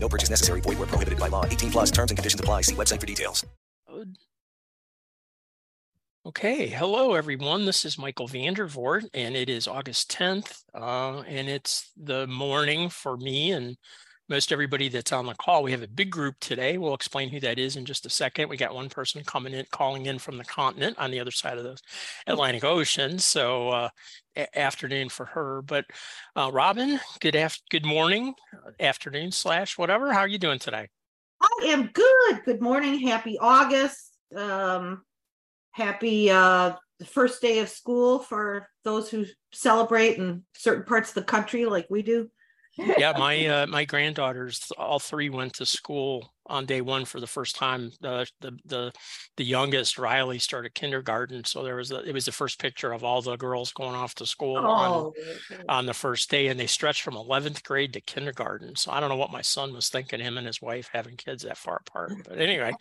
No purchase necessary. Void where prohibited by law. 18 plus terms and conditions apply. See website for details. Okay. Hello, everyone. This is Michael Vandervoort, and it is August 10th, and it's the morning for me and most everybody that's on the call. We have a big group today. We'll explain who that is in just a second. We got one person coming in, calling in from the continent on the other side of the Atlantic Ocean. So afternoon for her. But Robin, good morning, afternoon / whatever. How are you doing today? I am good. Good morning. Happy August. Happy the first day of school for those who celebrate in certain parts of the country like we do. Yeah, my granddaughters, all three, went to school on day one for the first time. The youngest, Riley, started kindergarten, so it was the first picture of all the girls going off to school on the first day, and they stretched from 11th grade to kindergarten. So I don't know what my son was thinking, him and his wife having kids that far apart. But anyway,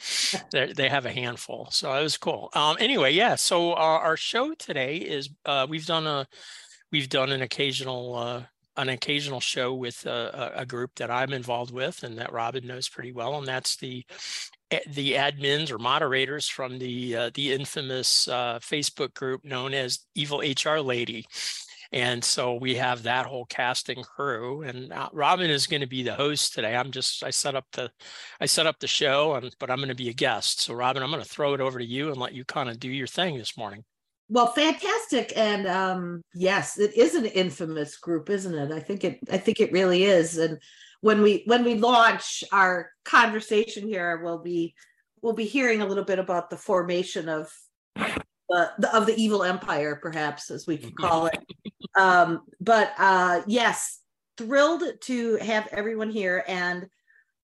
they have a handful, so it was cool. Anyway, yeah. So our show today is we've done an occasional. An occasional show with a group that I'm involved with and that Robin knows pretty well, and that's the admins or moderators from the infamous Facebook group known as Evil HR Lady. And so we have that whole cast and crew, and Robin is going to be the host today. I set up the show, but I'm going to be a guest. So Robin, I'm going to throw it over to you and let you kind of do your thing this morning. Well, fantastic. And yes, it is an infamous group, isn't it? I think it really is. And when we launch our conversation here, we'll be hearing a little bit about the formation of the evil empire, perhaps, as we could call it. But yes, thrilled to have everyone here. And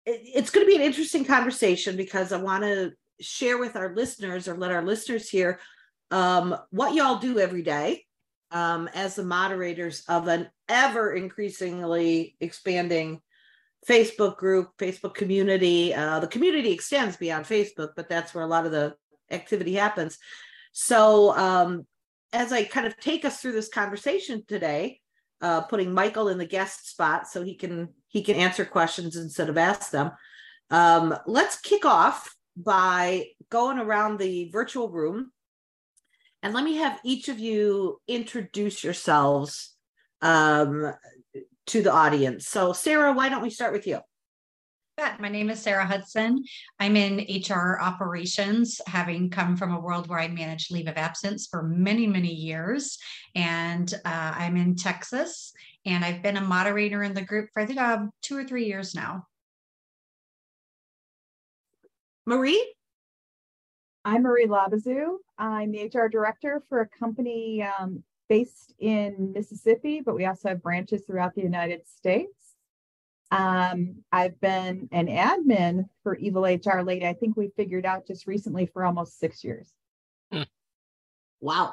it's going to be an interesting conversation because I want to share with our listeners, or let our listeners hear, what y'all do every day as the moderators of an ever increasingly expanding Facebook group, Facebook community. The community extends beyond Facebook, but that's where a lot of the activity happens. So as I kind of take us through this conversation today, putting Michael in the guest spot so he can answer questions instead of ask them, let's kick off by going around the virtual room. And let me have each of you introduce yourselves to the audience. So Sarah, why don't we start with you? My name is Sarah Hudson. I'm in HR operations, having come from a world where I managed leave of absence for many, many years. And I'm in Texas, and I've been a moderator in the group for I think 2 or 3 years now. Marie? I'm Marie Labazu. I'm the HR director for a company based in Mississippi, but we also have branches throughout the United States. I've been an admin for Evil HR Lady, I think we figured out just recently, for almost 6 years. Wow.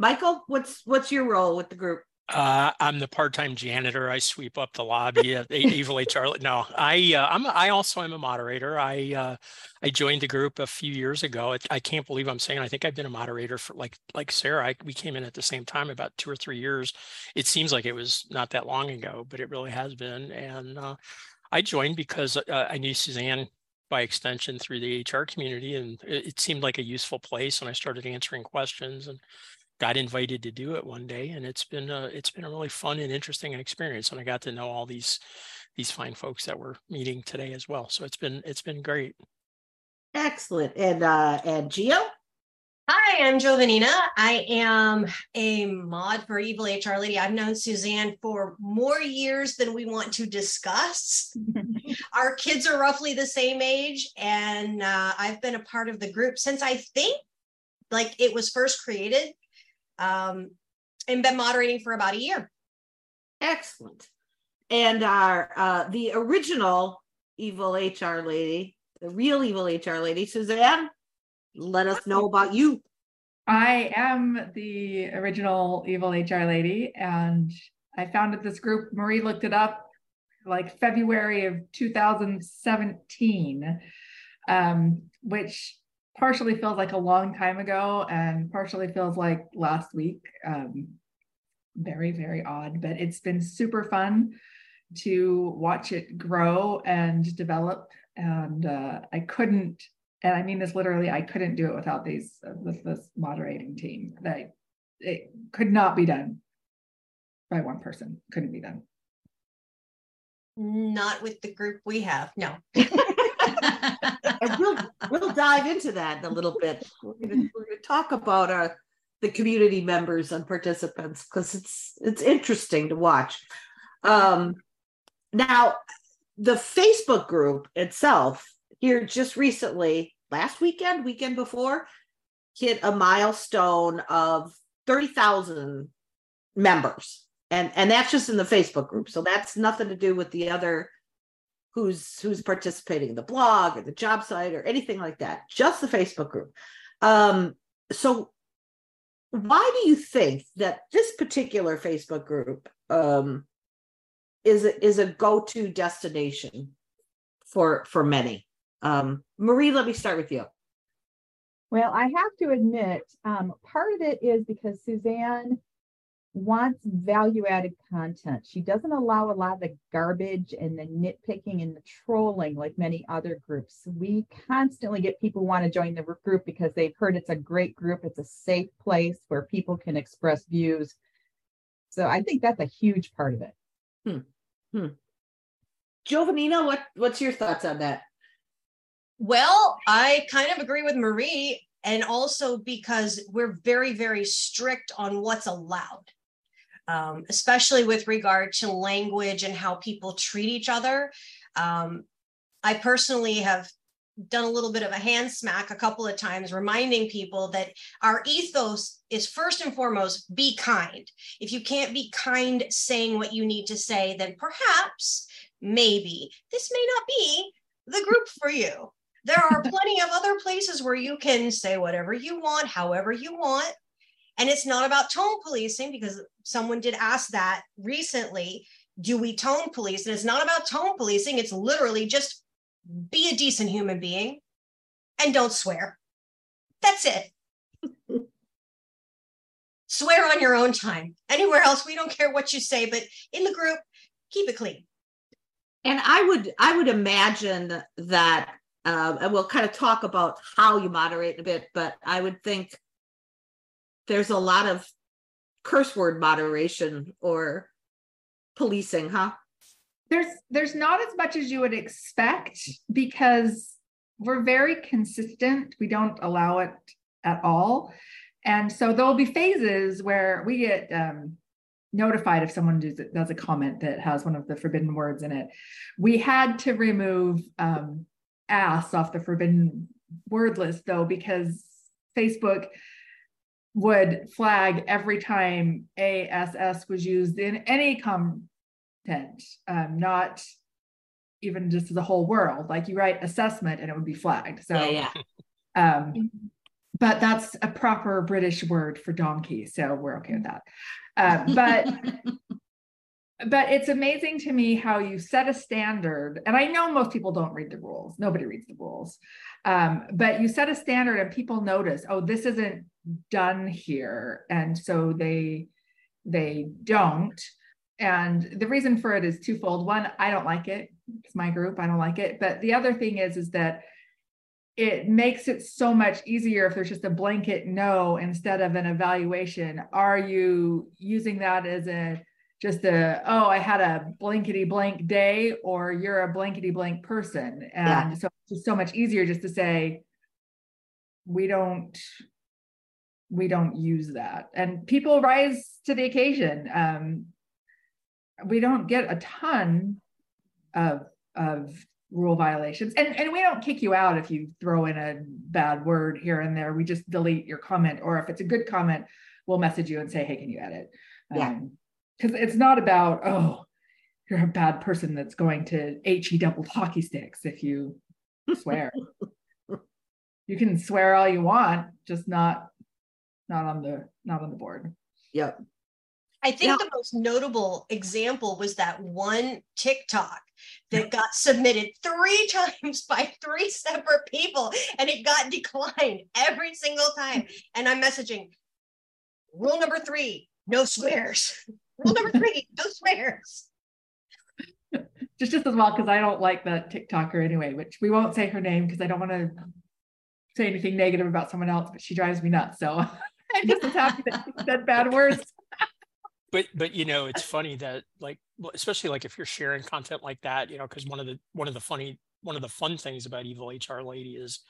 Michael, what's your role with the group? I'm the part-time janitor. I sweep up the lobby of Evil HR. No, I also am a moderator. I joined the group a few years ago. I can't believe I'm saying, I think I've been a moderator for like Sarah. We came in at the same time, about 2 or 3 years. It seems like it was not that long ago, but it really has been. And I joined because I knew Suzanne by extension through the HR community, and it seemed like a useful place. And I started answering questions and got invited to do it one day, and it's been a really fun and interesting experience. And I got to know all these fine folks that we're meeting today as well. So it's been great. Excellent. And Gio? Hi, I'm Giovannina. I am a mod for Evil HR Lady. I've known Suzanne for more years than we want to discuss. Our kids are roughly the same age, and I've been a part of the group since I think like it was first created. And been moderating for about a year. Excellent. And our the original Evil HR Lady the real Evil HR Lady. Suzanne, let us know about you. I am the original Evil HR Lady, and I founded this group. Marie looked it up, like February of 2017, which partially feels like a long time ago and partially feels like last week. Very, very odd, but it's been super fun to watch it grow and develop. And I couldn't, and I mean this literally, I couldn't do it without these, with this moderating team. It could not be done by one person. Couldn't be done. Not with the group we have, no. And we'll dive into that in a little bit. We're going to talk about the community members and participants, because it's interesting to watch. Now, the Facebook group itself here just recently, last weekend, weekend before, hit a milestone of 30,000 members. And that's just in the Facebook group. So that's nothing to do with the other who's participating in the blog or the job site or anything like that, just the Facebook group. So why do you think that this particular Facebook group is a go-to destination for many? Marie, let me start with you. Well, I have to admit, part of it is because Suzanne wants value-added content. She doesn't allow a lot of the garbage and the nitpicking and the trolling like many other groups. We constantly get people who want to join the group because they've heard it's a great group. It's a safe place where people can express views. So I think that's a huge part of it. Giovannina, what's your thoughts on that? Well, I kind of agree with Marie, and also because we're very, very strict on what's allowed, especially with regard to language and how people treat each other. I personally have done a little bit of a hand smack a couple of times, reminding people that our ethos is first and foremost, be kind. If you can't be kind saying what you need to say, then perhaps, maybe, this may not be the group for you. There are plenty of other places where you can say whatever you want, however you want. And it's not about tone policing, because someone did ask that recently, do we tone police? And it's not about tone policing. It's literally just be a decent human being and don't swear. That's it. Swear on your own time. Anywhere else, we don't care what you say, but in the group, keep it clean. And I would imagine that, and we'll kind of talk about how you moderate in a bit, but I would think there's a lot of curse word moderation or policing, huh? There's not as much as you would expect, because we're very consistent. We don't allow it at all. And so there'll be phases where we get notified if someone does a comment that has one of the forbidden words in it. We had to remove ass off the forbidden word list, though, because Facebook would flag every time ASS was used in any content, not even just the whole world. Like you write assessment and it would be flagged. So, yeah. But that's a proper British word for donkey, so we're okay with that. But it's amazing to me how you set a standard, and I know most people don't read the rules. Nobody reads the rules, but you set a standard, and people notice, oh, this isn't done here, and so they don't. And the reason for it is twofold. One, I don't like it. It's my group. I don't like it. But the other thing is that it makes it so much easier if there's just a blanket no instead of an evaluation. Are you using that as I had a blankety blank day, or you're a blankety blank person? And So it's just so much easier just to say, we don't use that. And people rise to the occasion. We don't get a ton of rule violations, and we don't kick you out if you throw in a bad word here and there. We just delete your comment, or if it's a good comment, we'll message you and say, hey, can you edit? Because it's not about, oh, you're a bad person that's going to HE double hockey sticks if you swear. You can swear all you want, just not on the board. Yep. I think the most notable example was that one TikTok that got submitted 3 times by 3 separate people, and it got declined every single time. And I'm messaging, rule number 3, no swears. Rule number 3, no swears. Just as well, because I don't like that TikToker anyway, which we won't say her name because I don't want to say anything negative about someone else, but she drives me nuts. So I'm just as happy that she said bad words. But you know, it's funny that, like, especially like if you're sharing content like that, you know, because one of the fun things about Evil HR Lady is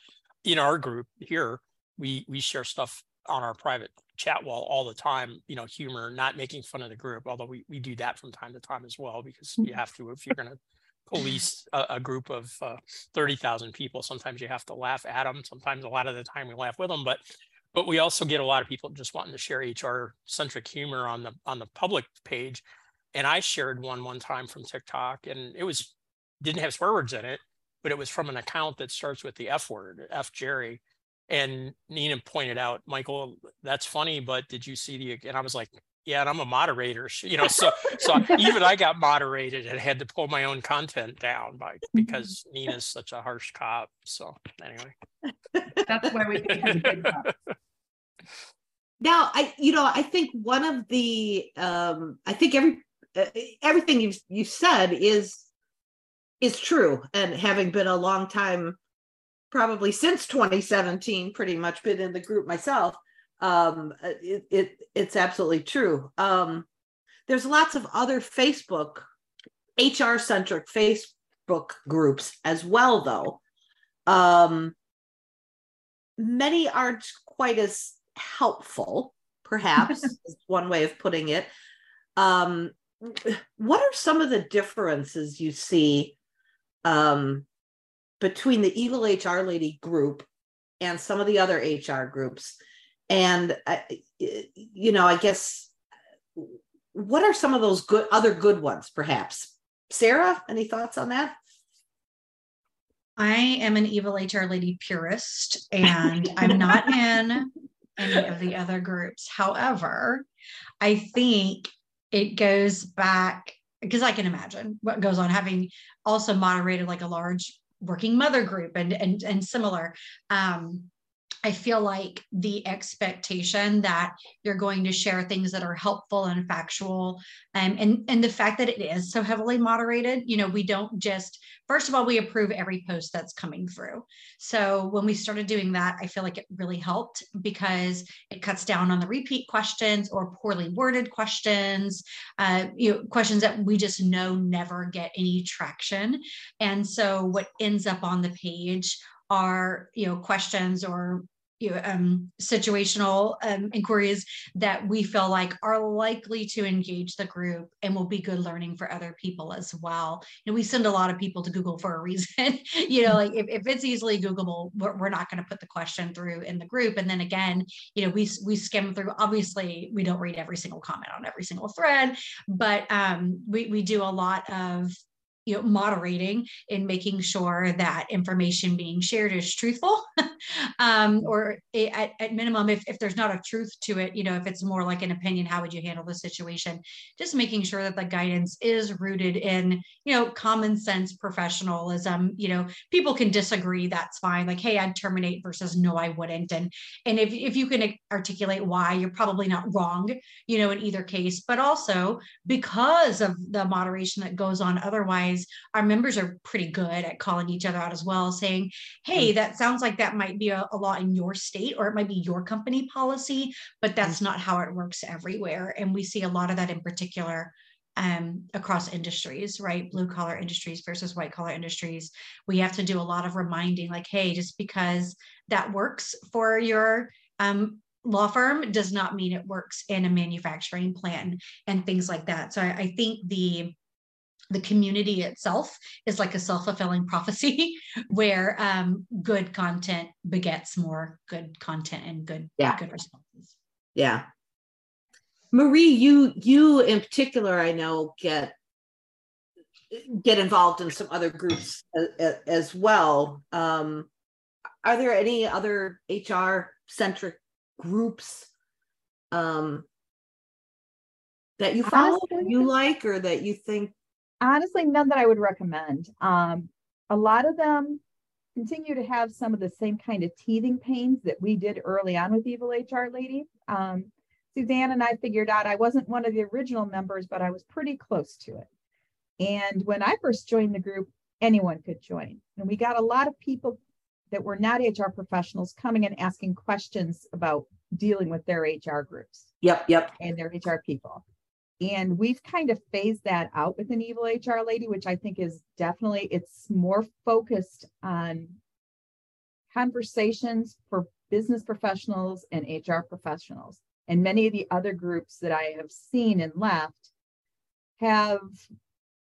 in our group here, we share stuff on our private chat wall all the time, you know, humor, not making fun of the group, although we do that from time to time as well, because you have to, if you're going to police a group of 30,000 people, sometimes you have to laugh at them. Sometimes a lot of the time we laugh with them, but we also get a lot of people just wanting to share HR centric humor on the public page. And I shared one time from TikTok, and it didn't have swear words in it, but it was from an account that starts with the F word, F Jerry. And Nina pointed out, Michael, that's funny, but did you see the, and I was like, yeah, and I'm a moderator, you know, so even I got moderated and had to pull my own content down because Nina's such a harsh cop. So anyway, that's why we think it's a good cop. Now, I think one of the, I think everything you've said is true. And having been a long time, probably since 2017, pretty much been in the group myself, it's absolutely true. There's lots of other Facebook, HR-centric Facebook groups as well, though. Many aren't quite as helpful, perhaps, is one way of putting it. What are some of the differences you see between the Evil HR Lady group and some of the other HR groups? And, I guess, what are some of those other good ones, perhaps? Sarah, any thoughts on that? I am an Evil HR Lady purist, and I'm not in any of the other groups. However, I think it goes back, because I can imagine what goes on, having also moderated like a large working mother group and similar. I feel like the expectation that you're going to share things that are helpful and factual, and the fact that it is so heavily moderated, you know, we don't just, first of all, we approve every post that's coming through. So when we started doing that, I feel like it really helped because it cuts down on the repeat questions or poorly worded questions, questions that we just know never get any traction. And so what ends up on the page are, questions or, situational inquiries that we feel like are likely to engage the group and will be good learning for other people as well. And we send a lot of people to Google for a reason. If it's easily Googleable, we're not going to put the question through in the group. And then again, we skim through. Obviously, we don't read every single comment on every single thread, but we do a lot of moderating and making sure that information being shared is truthful, or at minimum, if there's not a truth to it, if it's more like an opinion, how would you handle the situation? Just making sure that the guidance is rooted in, common sense, professionalism. People can disagree. That's fine. Like, hey, I'd terminate versus no, I wouldn't. And if you can articulate why, you're probably not wrong, in either case, but also because of the moderation that goes on otherwise, our members are pretty good at calling each other out as well, saying, hey, that sounds like that might be a law in your state, or it might be your company policy, but that's not how it works everywhere. And we see a lot of that in particular across industries, right? Blue collar industries versus white collar industries. We have to do a lot of reminding, like, hey, just because that works for your law firm does not mean it works in a manufacturing plant and things like that. So I think the community itself is like a self-fulfilling prophecy where good content begets more good content and good responses. Yeah. Marie, you in particular, I know, get get involved in some other groups as well. Are there any other HR-centric groups that you follow, honestly, you like, or that you think? Honestly, none that I would recommend. A lot of them continue to have some of the same kind of teething pains that we did early on with Evil HR Lady. Suzanne and I figured out, I wasn't one of the original members, but I was pretty close to it. And when I first joined the group, anyone could join. And we got a lot of people that were not HR professionals coming and asking questions about dealing with their HR groups. Yep. And their HR people. And we've kind of phased that out with an Evil HR Lady, which I think is definitely, it's more focused on conversations for business professionals and HR professionals. And many of the other groups that I have seen and left have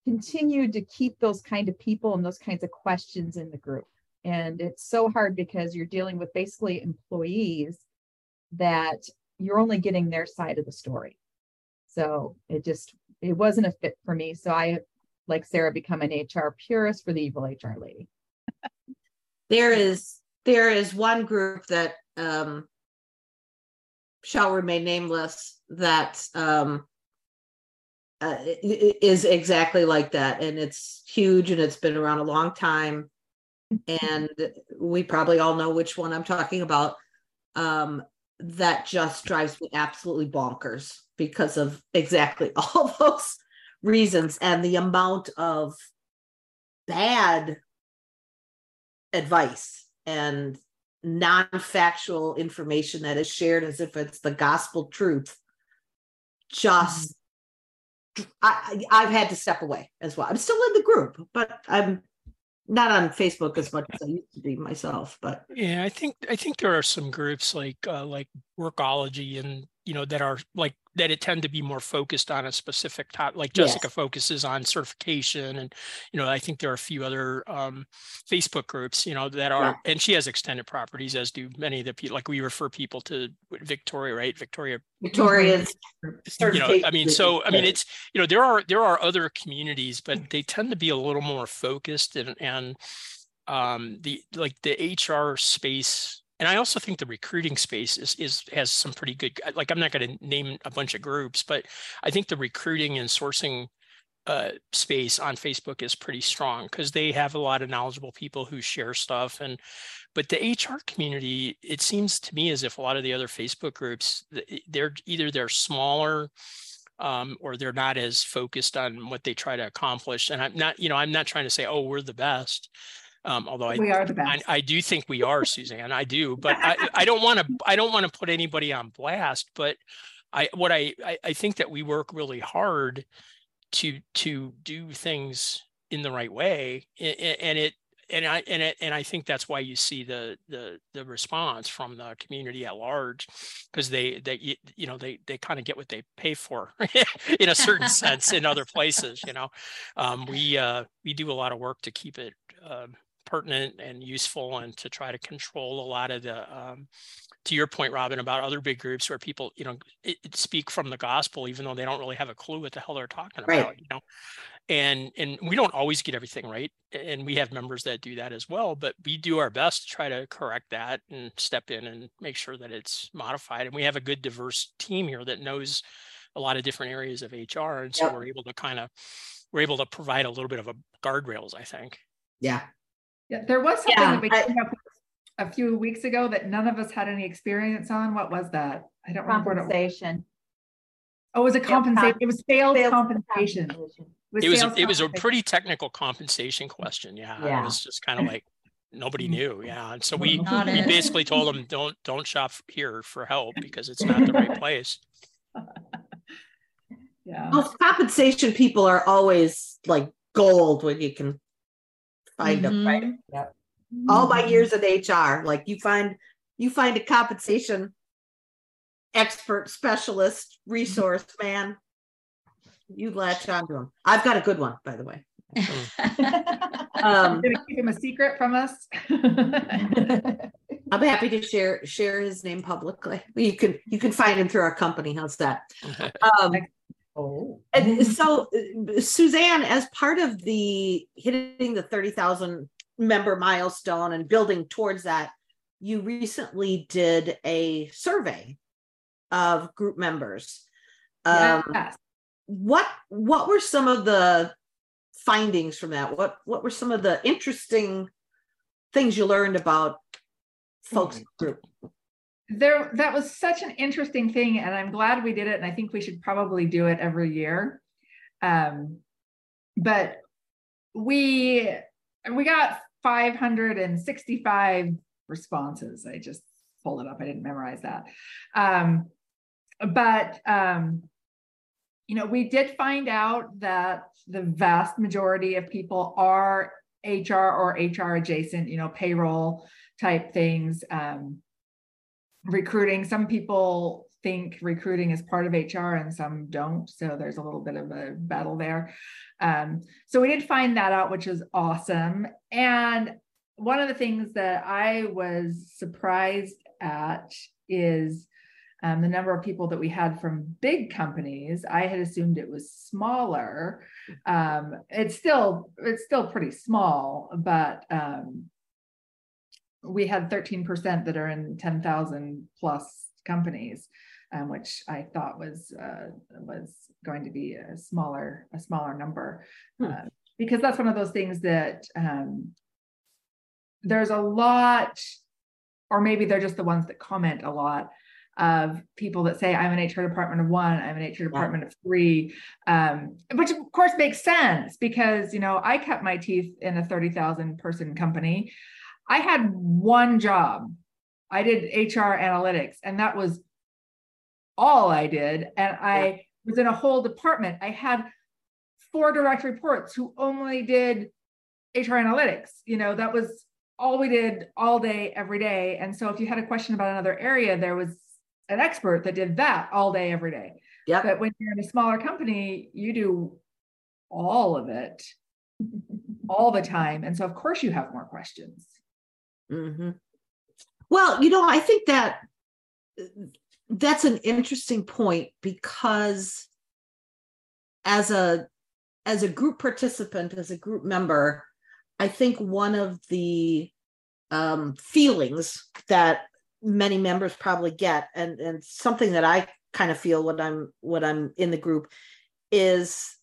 continued to keep those kind of people and those kinds of questions in the group. And it's so hard because you're dealing with basically employees that you're only getting their side of the story. So it wasn't a fit for me. So I, like Sarah, become an HR purist for the Evil HR Lady. There is one group that shall remain nameless that is exactly like that. And it's huge and it's been around a long time. And we probably all know which one I'm talking about. That just drives me absolutely bonkers because of exactly all those reasons and the amount of bad advice and non-factual information that is shared as if it's the gospel truth. Just, I've had to step away as well. I'm still in the group, but I'm not on Facebook as much as I used to be myself, but yeah, I think there are some groups like Workology and, you know, that are like that it tend to be more focused on a specific topic. Like Jessica focuses on certification, and, you know, I think there are a few other Facebook groups, you know, that are, and she has extended properties, as do many of the people. Like we refer people to Victoria, right? Victoria's, you know, I mean, so, I mean, it's, you know, there are other communities, but they tend to be a little more focused and the HR space. And I also think the recruiting space has some pretty good, like, I'm not going to name a bunch of groups, but I think the recruiting and sourcing space on Facebook is pretty strong because they have a lot of knowledgeable people who share stuff. But the HR community, it seems to me as if a lot of the other Facebook groups, they're smaller or they're not as focused on what they try to accomplish. And I'm not trying to say, oh, we're the best. Although we are the best. I do think we are, Suzanne. I do, but I don't want to put anybody on blast. But I think that we work really hard to do things in the right way, and I think that's why you see the response from the community at large, because they kind of get what they pay for in a certain sense in other places. You know, we do a lot of work to keep it pertinent and useful, and to try to control a lot of the, to your point, Robin, about other big groups where people, you know, speak from the gospel, even though they don't really have a clue what the hell they're talking about, right. You know, and we don't always get everything right. And we have members that do that as well, but we do our best to try to correct that and step in and make sure that it's modified. And we have a good diverse team here that knows a lot of different areas of HR. And so yep. we're able to provide a little bit of a guardrails, I think. Yeah. There was something that we came up with a few weeks ago that none of us had any experience on. What was that? I don't remember. Compensation. Oh, it was a compensation. It was sales compensation. It was a pretty technical compensation question. Yeah. It was just kind of like nobody knew. Yeah. And so we basically told them don't shop here for help because it's not the right place. Yeah. Well, compensation people are always like gold when you can find them, right? Yep. All my years in HR, like you find a compensation expert, specialist, resource man, you latch onto him. I've got a good one, by the way. Did it keep him a secret from us? I'm happy to share his name publicly. You can find him through our company. How's that? And so, Suzanne, as part of the hitting the 30,000 member milestone and building towards that, you recently did a survey of group members. Yes. What were some of the findings from that? What were some of the interesting things you learned about folks in the group? That was such an interesting thing, and I'm glad we did it, and I think we should probably do it every year. But we got 565 responses. I just pulled it up. I didn't memorize that. You know, we did find out that the vast majority of people are HR or HR adjacent, you know, payroll type things. Recruiting, some people think recruiting is part of HR and some don't. So there's a little bit of a battle there. So we did find that out, which is awesome. And one of the things that I was surprised at is the number of people that we had from big companies. I had assumed it was smaller. It's still pretty small, but we had 13% that are in 10,000 plus companies, which I thought was going to be a smaller number, because that's one of those things that there's a lot, or maybe they're just the ones that comment a lot, of people that say, I'm an HR department of one, I'm an HR department of three, which of course makes sense because, you know, I cut my teeth in a 30,000 person company. I had one job. I did HR analytics, and that was all I did. And I was in a whole department. I had 4 direct reports who only did HR analytics. You know, that was all we did all day, every day. And so if you had a question about another area, there was an expert that did that all day, every day. Yep. But when you're in a smaller company, you do all of it all the time. And so of course you have more questions. Mm-hmm. Well, you know, I think that that's an interesting point, because as a group participant, as a group member, I think one of the feelings that many members probably get, and something that I kind of feel when I'm in the group, is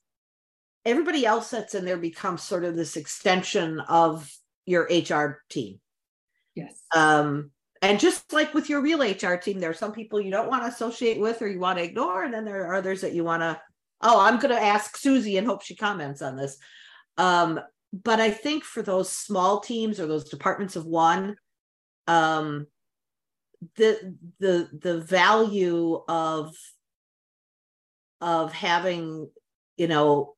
everybody else that's in there becomes sort of this extension of your HR team. Yes. And just like with your real HR team, there are some people you don't want to associate with or you want to ignore, and then there are others that you want to, oh, I'm going to ask Susie and hope she comments on this. But I think for those small teams or those departments of one, the value of having, you know,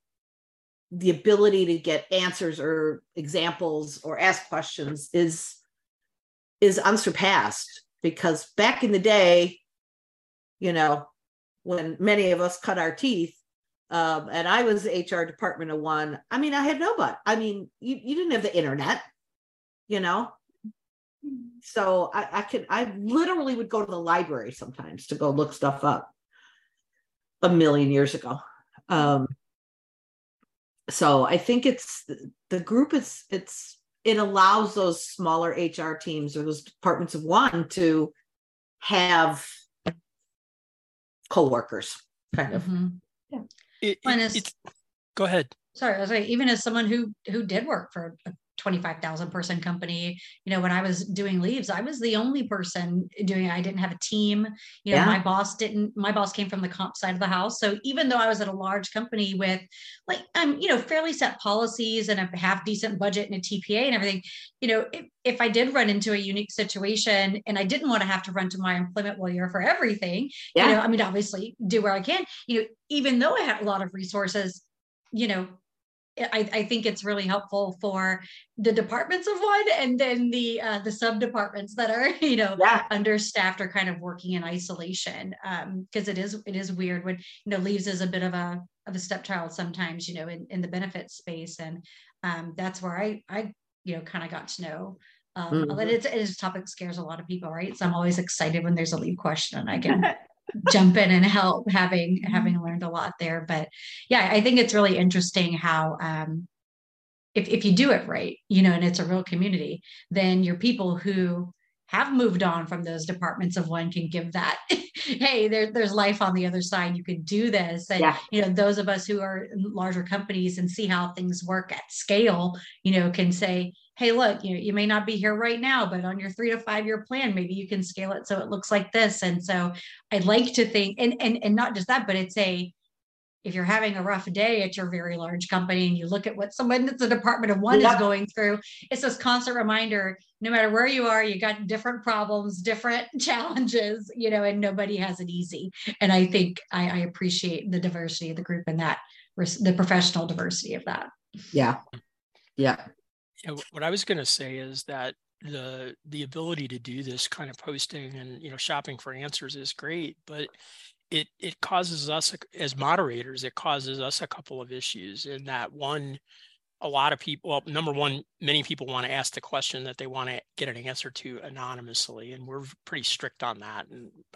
the ability to get answers or examples or ask questions is unsurpassed, because back in the day, you know, when many of us cut our teeth, and I was the HR department of one, I mean, I had nobody. I mean, you didn't have the internet, you know? So I literally would go to the library sometimes to go look stuff up a million years ago. So I think it's the group it allows those smaller HR teams or those departments of one to have coworkers kind of. Mm-hmm. Yeah. Go ahead. Sorry, I was like, even as someone who did work for a 25,000 person company, you know, when I was doing leaves, I was the only person doing it. I didn't have a team. You know, my boss came from the comp side of the house. So even though I was at a large company with like, you know, fairly set policies and a half decent budget and a TPA and everything, you know, if I did run into a unique situation and I didn't want to have to run to my employment lawyer for everything, you know, I mean, obviously do where I can, you know, even though I had a lot of resources, you know, I think it's really helpful for the departments of one, and then the sub departments that are, you know, understaffed or kind of working in isolation, because it is weird when, you know, leaves is a bit of a stepchild sometimes, you know, in the benefits space, and that's where I you know kind of got to know. But this topic scares a lot of people, right? So I'm always excited when there's a leave question and I can jump in and help, having learned a lot there. But yeah, I think it's really interesting how, if you do it right, you know, and it's a real community, then your people who have moved on from those departments of one can give that, hey, there's life on the other side. You can do this. And, you know, those of us who are in larger companies and see how things work at scale, you know, can say, hey, look, you may not be here right now, but on your 3 to 5 year plan, maybe you can scale it so it looks like this. And so I'd like to think, and not just that, but it's a, if you're having a rough day at your very large company and you look at what someone that's a department of one is going through, it's this constant reminder, no matter where you are, you got different problems, different challenges, you know, and nobody has it easy. And I think I appreciate the diversity of the group and that the professional diversity of that. Yeah. Yeah. What I was going to say is that the ability to do this kind of posting and, you know, shopping for answers is great, but it causes us as moderators, it causes us a couple of issues in that one, a lot of people, well, number one, many people want to ask the question that they want to get an answer to anonymously. And we're pretty strict on that.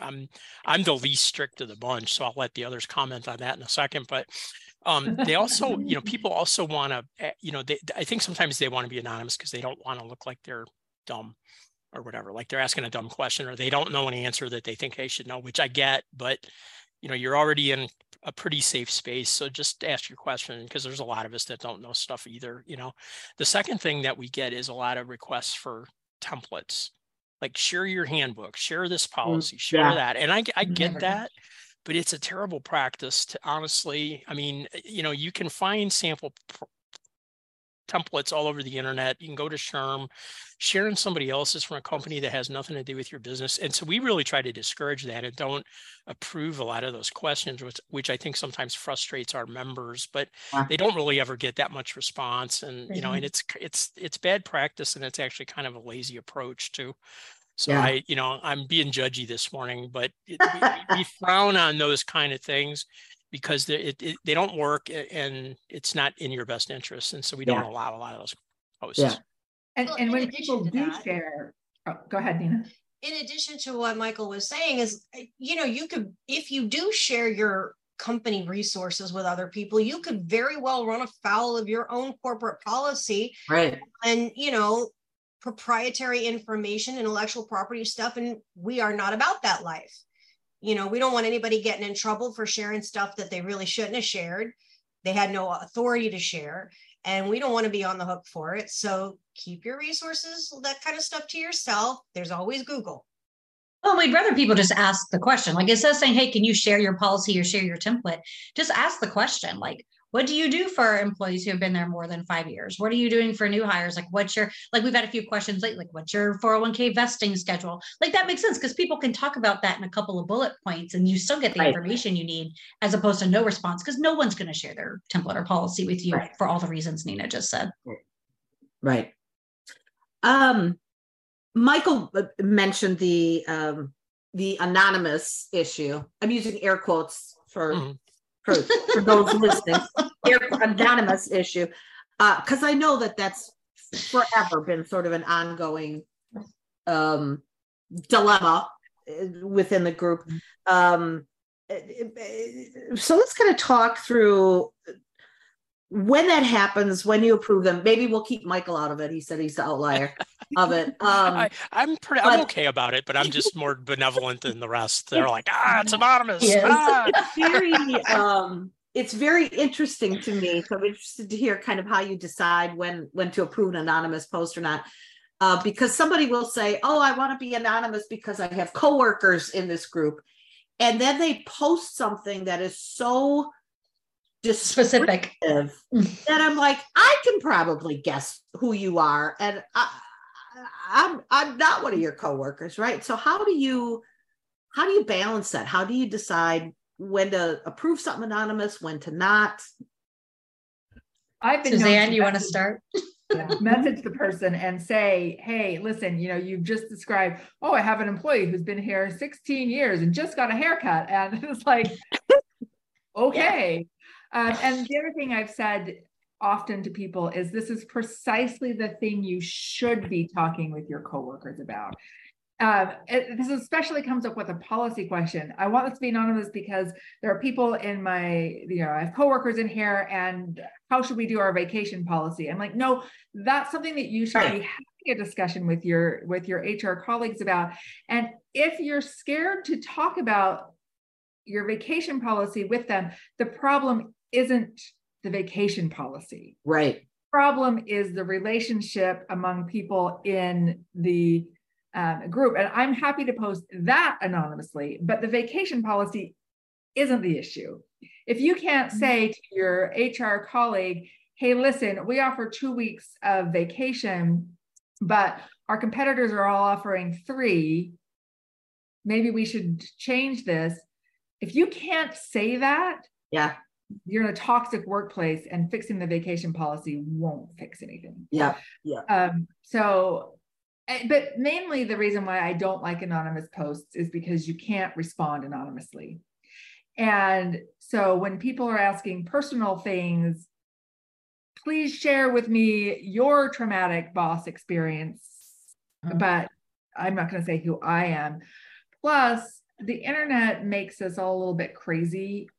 And I'm the least strict of the bunch, so I'll let the others comment on that in a second. But they also, you know, people also want to, you know, I think sometimes they want to be anonymous because they don't want to look like they're dumb or whatever, like they're asking a dumb question or they don't know an answer that they think they should know, which I get, but you know, you're already in a pretty safe space. So just ask your question, because there's a lot of us that don't know stuff either. You know, the second thing that we get is a lot of requests for templates, like share your handbook, share this policy, share that. And I get that, but it's a terrible practice to honestly, I mean, you know, you can find sample templates all over the internet. You can go to Sherm, sharing somebody else's from a company that has nothing to do with your business. And so we really try to discourage that and don't approve a lot of those questions, which I think sometimes frustrates our members, but they don't really ever get that much response. And, you know, and it's bad practice, and it's actually kind of a lazy approach too. So I, you know, I'm being judgy this morning, but we frown on those kind of things, because they don't work and it's not in your best interest. And so we don't allow a lot of those posts. Yeah. And when people do share, go ahead, Nina. In addition to what Michael was saying is, you know, you could, if you do share your company resources with other people, you could very well run afoul of your own corporate policy. Right. And, you know, proprietary information, intellectual property stuff. And we are not about that life. You know, we don't want anybody getting in trouble for sharing stuff that they really shouldn't have shared. They had no authority to share, and we don't want to be on the hook for it. So keep your resources, that kind of stuff, to yourself. There's always Google. Well, we'd rather people just ask the question. Like, instead of saying, hey, can you share your policy or share your template? Just ask the question. Like, what do you do for employees who have been there more than 5 years? What are you doing for new hires? Like, what's your, like, we've had a few questions lately, like, what's your 401k vesting schedule? Like, that makes sense, because people can talk about that in a couple of bullet points and you still get the information you need, as opposed to no response, because no one's going to share their template or policy with you for all the reasons Nina just said. Right. Michael mentioned the anonymous issue. I'm using air quotes for those listening, anonymous issue, because I know that's forever been sort of an ongoing dilemma within the group. So let's kind of talk through when that happens, when you approve them. Maybe we'll keep Michael out of it. He said he's the outlier of it. I'm okay about it, but I'm just more benevolent than the rest. They're like, it's anonymous. Yes. It's very interesting to me. So I'm interested to hear kind of how you decide when to approve an anonymous post or not. Because somebody will say, oh, I want to be anonymous because I have coworkers in this group. And then they post something that is so specific that I'm like, I can probably guess who you are. And I'm not one of your coworkers, right? So how do you balance that? How do you decide when to approve something anonymous, when to not? Suzanne, you want to start? Message the person and say, hey, listen, you know, you've just described, oh, I have an employee who's been here 16 years and just got a haircut. And it's like, okay. And the other thing I've said often to people is this is precisely the thing you should be talking with your coworkers about. This especially comes up with a policy question. I want this to be anonymous because there are people in my, I have coworkers in here, and how should we do our vacation policy? I'm like, no, that's something that you should be having a discussion with your HR colleagues about. And if you're scared to talk about your vacation policy with them, the problem isn't the vacation policy. Right. The problem is the relationship among people in the group. And I'm happy to post that anonymously, but the vacation policy isn't the issue. If you can't say to your HR colleague, hey, listen, we offer 2 weeks of vacation, but our competitors are all offering 3. Maybe we should change this. If you can't say that, yeah, you're in a toxic workplace, and fixing the vacation policy won't fix anything. Yeah. Yeah. But mainly the reason why I don't like anonymous posts is because you can't respond anonymously. And so when people are asking personal things, please share with me your traumatic boss experience, but I'm not going to say who I am. Plus, the internet makes us all a little bit crazy.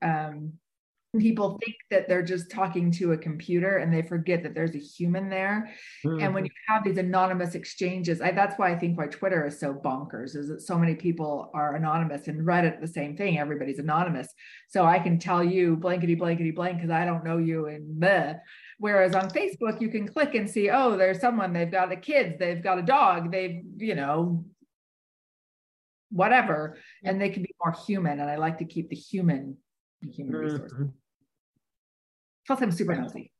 People think that they're just talking to a computer, and they forget that there's a human there. Mm-hmm. And when you have these anonymous exchanges, that's why I think why Twitter is so bonkers, is that so many people are anonymous, and Reddit, the same thing. Everybody's anonymous. So I can tell you blankety, blankety, blank, because I don't know you, and bleh. Whereas on Facebook, you can click and see, oh, there's someone, they've got the kids, they've got a dog, they've, whatever. And they can be more human. And I like to keep the human resource. Mm-hmm. Plus, I'm super healthy.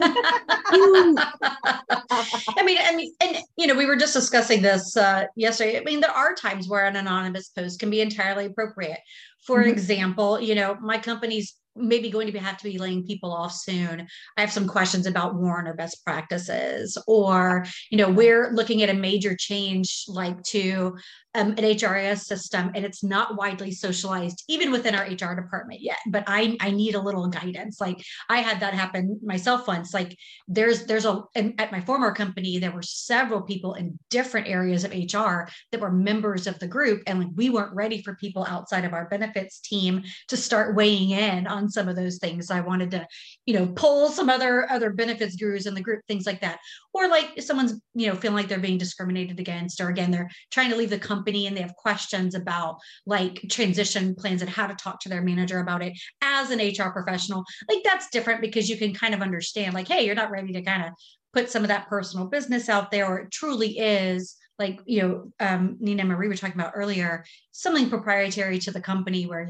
I mean, and we were just discussing this yesterday. I mean, there are times where an anonymous post can be entirely appropriate. For example, my company's maybe going to have to be laying people off soon. I have some questions about WARN or best practices, or, we're looking at a major change like to an HRIS system, and it's not widely socialized even within our HR department yet, but I need a little guidance. Like I had that happen myself once. Like at my former company, there were several people in different areas of HR that were members of the group. And like, we weren't ready for people outside of our benefits team to start weighing in on some of those things. I wanted to, pull some other benefits gurus in the group, things like that. Or like if someone's, feeling like they're being discriminated against, or again, they're trying to leave the company and they have questions about like transition plans and how to talk to their manager about it as an HR professional. Like that's different because you can kind of understand like, hey, you're not ready to kind of put some of that personal business out there, or it truly is like, Nina and Marie were talking about earlier, something proprietary to the company where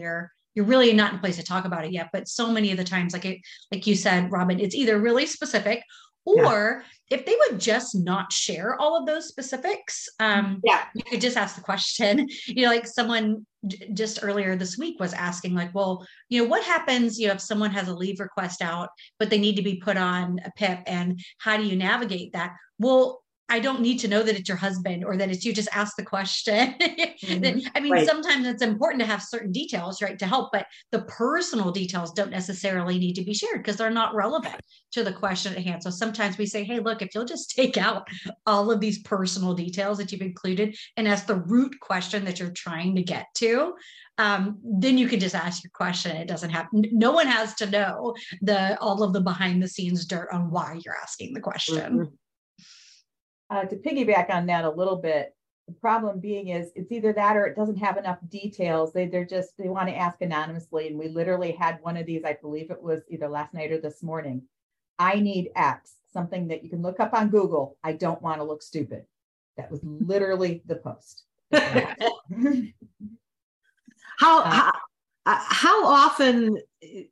you're really not in place to talk about it yet. But so many of the times, like you said, Robin, it's either really specific, or if they would just not share all of those specifics, you could just ask the question, like someone just earlier this week was asking like, well, what happens, if someone has a leave request out, but they need to be put on a PIP, and how do you navigate that? Well, I don't need to know that it's your husband or that it's you. Just ask the question. Sometimes it's important to have certain details, right, to help, but the personal details don't necessarily need to be shared because they're not relevant to the question at hand. So sometimes we say, hey, look, if you'll just take out all of these personal details that you've included and ask the root question that you're trying to get to, then you can just ask your question. It doesn't have, no one has to know all of the behind the scenes dirt on why you're asking the question. Mm-hmm. To piggyback on that a little bit, the problem being is it's either that or it doesn't have enough details. They want to ask anonymously. And we literally had one of these, I believe it was either last night or this morning. I need X, something that you can look up on Google. I don't want to look stupid. That was literally the post. How often if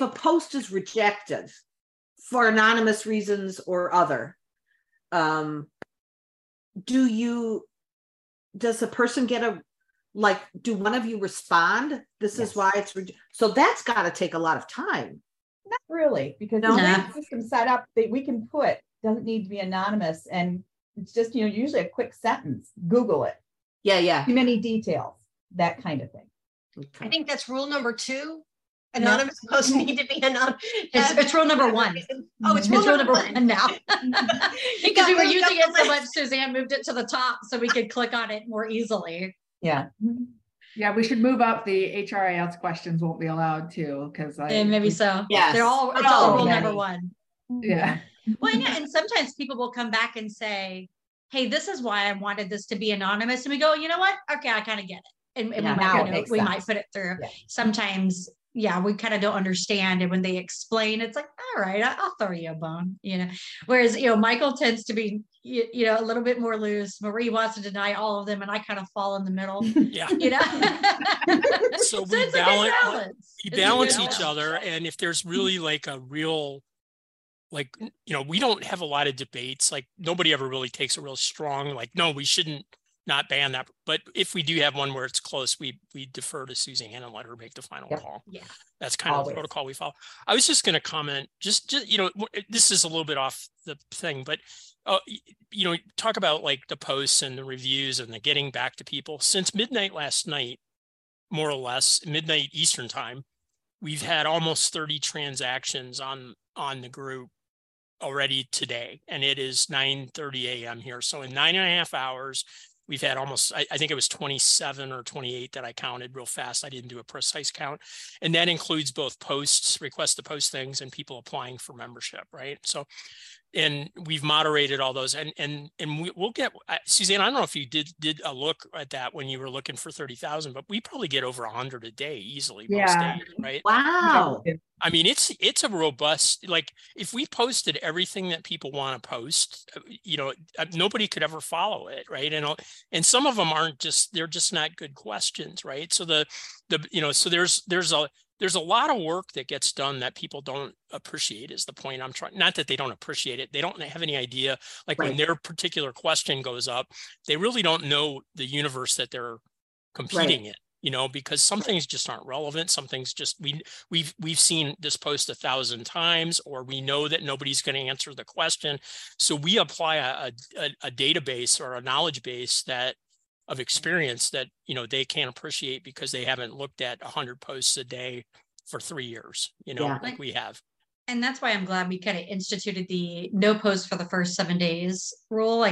a post is rejected, for anonymous reasons or other, does a person get do one of you respond? This is why it's, so that's got to take a lot of time. Not really, because the system set up that we can put, doesn't need to be anonymous. And it's just, usually a quick sentence, Google it. Yeah. Too many details, that kind of thing. Okay. I think that's rule number 2. Anonymous posts need to be anonymous. It's rule number one. Oh, it's rule number one now. Because we were using it so much, Suzanne moved it to the top so we could click on it more easily. Yeah. Yeah, we should move up. The HRIS questions won't be allowed to, because maybe so. Yeah, they're all rule number one. Yeah. Well, yeah, and sometimes people will come back and say, "Hey, this is why I wanted this to be anonymous," and we go, "You know what? Okay, I kind of get it," and we might put it through. Yeah. Sometimes, we kind of don't understand, and when they explain, it's like, "All right, I'll throw you a bone," you know. Whereas, Michael tends to be, a little bit more loose. Marie wants to deny all of them, and I kind of fall in the middle. Yeah, So we balance each other, and if there's really like a real, we don't have a lot of debates. Like, nobody ever really takes a real strong, no, we shouldn't not ban that. But if we do have one where it's close, we defer to Suzanne and let her make the final call. Yeah, that's kind of the protocol we follow. I was just going to comment, just this is a little bit off the thing, but talk about the posts and the reviews and the getting back to people. Since midnight last night, more or less, midnight Eastern time, we've had almost 30 transactions on the group already today, and it is 9:30 a.m. here. So in 9.5 hours, we've had almost, I think it was 27 or 28 that I counted real fast. I didn't do a precise count. And that includes both posts, requests to post things, and people applying for membership, right? So, and we've moderated all those. And we'll get, Suzanne, I don't know if you did a look at that when you were looking for 30,000, but we probably get over 100 a day easily. Yeah. Most days, right? Wow. I mean, it's a robust, if we posted everything that people want to post, nobody could ever follow it, right? And some of them aren't they're just not good questions, right? So so there's a lot of work that gets done that people don't appreciate, is the point I'm trying. Not that they don't appreciate it. They don't have any idea. When their particular question goes up, they really don't know the universe that they're competing in. Because some things just aren't relevant. Some things just, we've seen this post 1,000 times, or we know that nobody's going to answer the question. So we apply a database or a knowledge base of experience that, they can't appreciate because they haven't looked at 100 posts a day for 3 years, like we have. And that's why I'm glad we kind of instituted the no post for the first 7 days rule.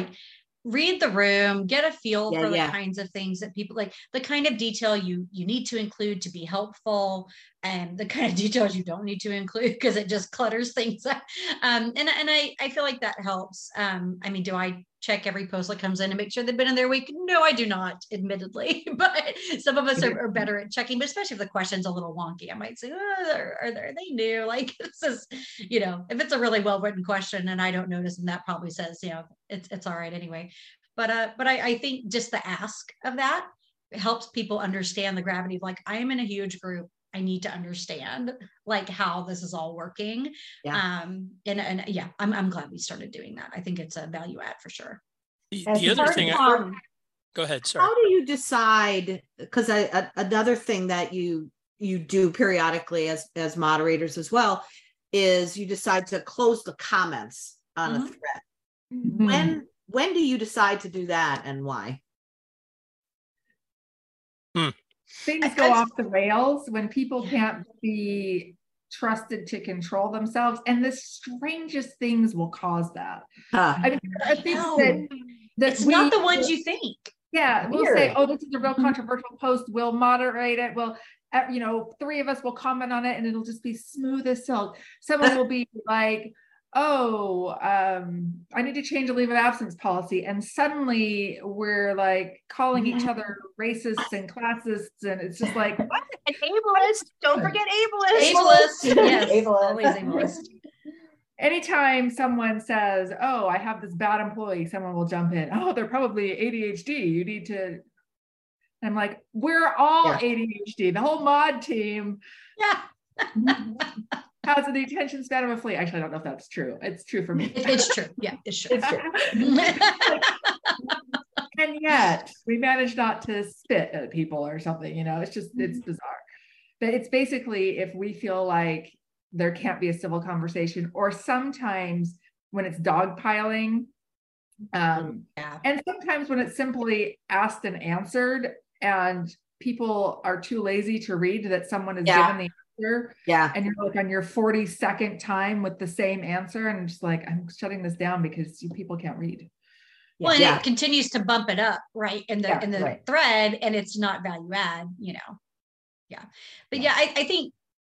Read the room, get a feel for the kinds of things that people the kind of detail you need to include to be helpful, and the kind of details you don't need to include because it just clutters things up. And I feel like that helps. Do I check every post that comes in and make sure they've been in their week? No, I do not, admittedly, but some of us are better at checking, but especially if the question's a little wonky, I might say, are they new? This is, if it's a really well-written question and I don't notice, and that probably says, it's all right anyway. But I think just the ask of that helps people understand the gravity of I am in a huge group. I need to understand how this is all working. Yeah. I'm glad we started doing that. I think it's a value add for sure. The other thing, go ahead. Sorry. How do you decide? Because another thing that you do periodically as moderators as well is you decide to close the comments on a thread. Mm-hmm. When do you decide to do that, and why? Things go off the rails when people can't be trusted to control themselves, and the strangest things will cause that. I think that it's not the ones you think. Yeah, we'll say, "Oh, this is a real controversial post." We'll moderate it. Well, three of us will comment on it, and it'll just be smooth as silk. Someone will be like, "Oh, I need to change a leave of absence policy." And suddenly we're calling each other racists and classists. And it's just what? And ableist. Don't forget ableist. Ableist. Yes. Ableist. Always ableist. Anytime someone says, "Oh, I have this bad employee," someone will jump in. "Oh, they're probably ADHD. You need to." I'm like, we're all ADHD. The whole mod team. Yeah. How's the attention span of a flea? Actually, I don't know if that's true. It's true for me. It's true. Yeah, it's true. It's true. And yet we manage not to spit at people or something, it's just, it's bizarre. But it's basically if we feel like there can't be a civil conversation, or sometimes when it's dogpiling, and sometimes when it's simply asked and answered and people are too lazy to read that someone is given the answer. Yeah. And you're like on your 42nd time with the same answer. And I'm just like, I'm shutting this down because you people can't read. Well, and it continues to bump it up, right? In the thread, and it's not value add, you know? Yeah. But I think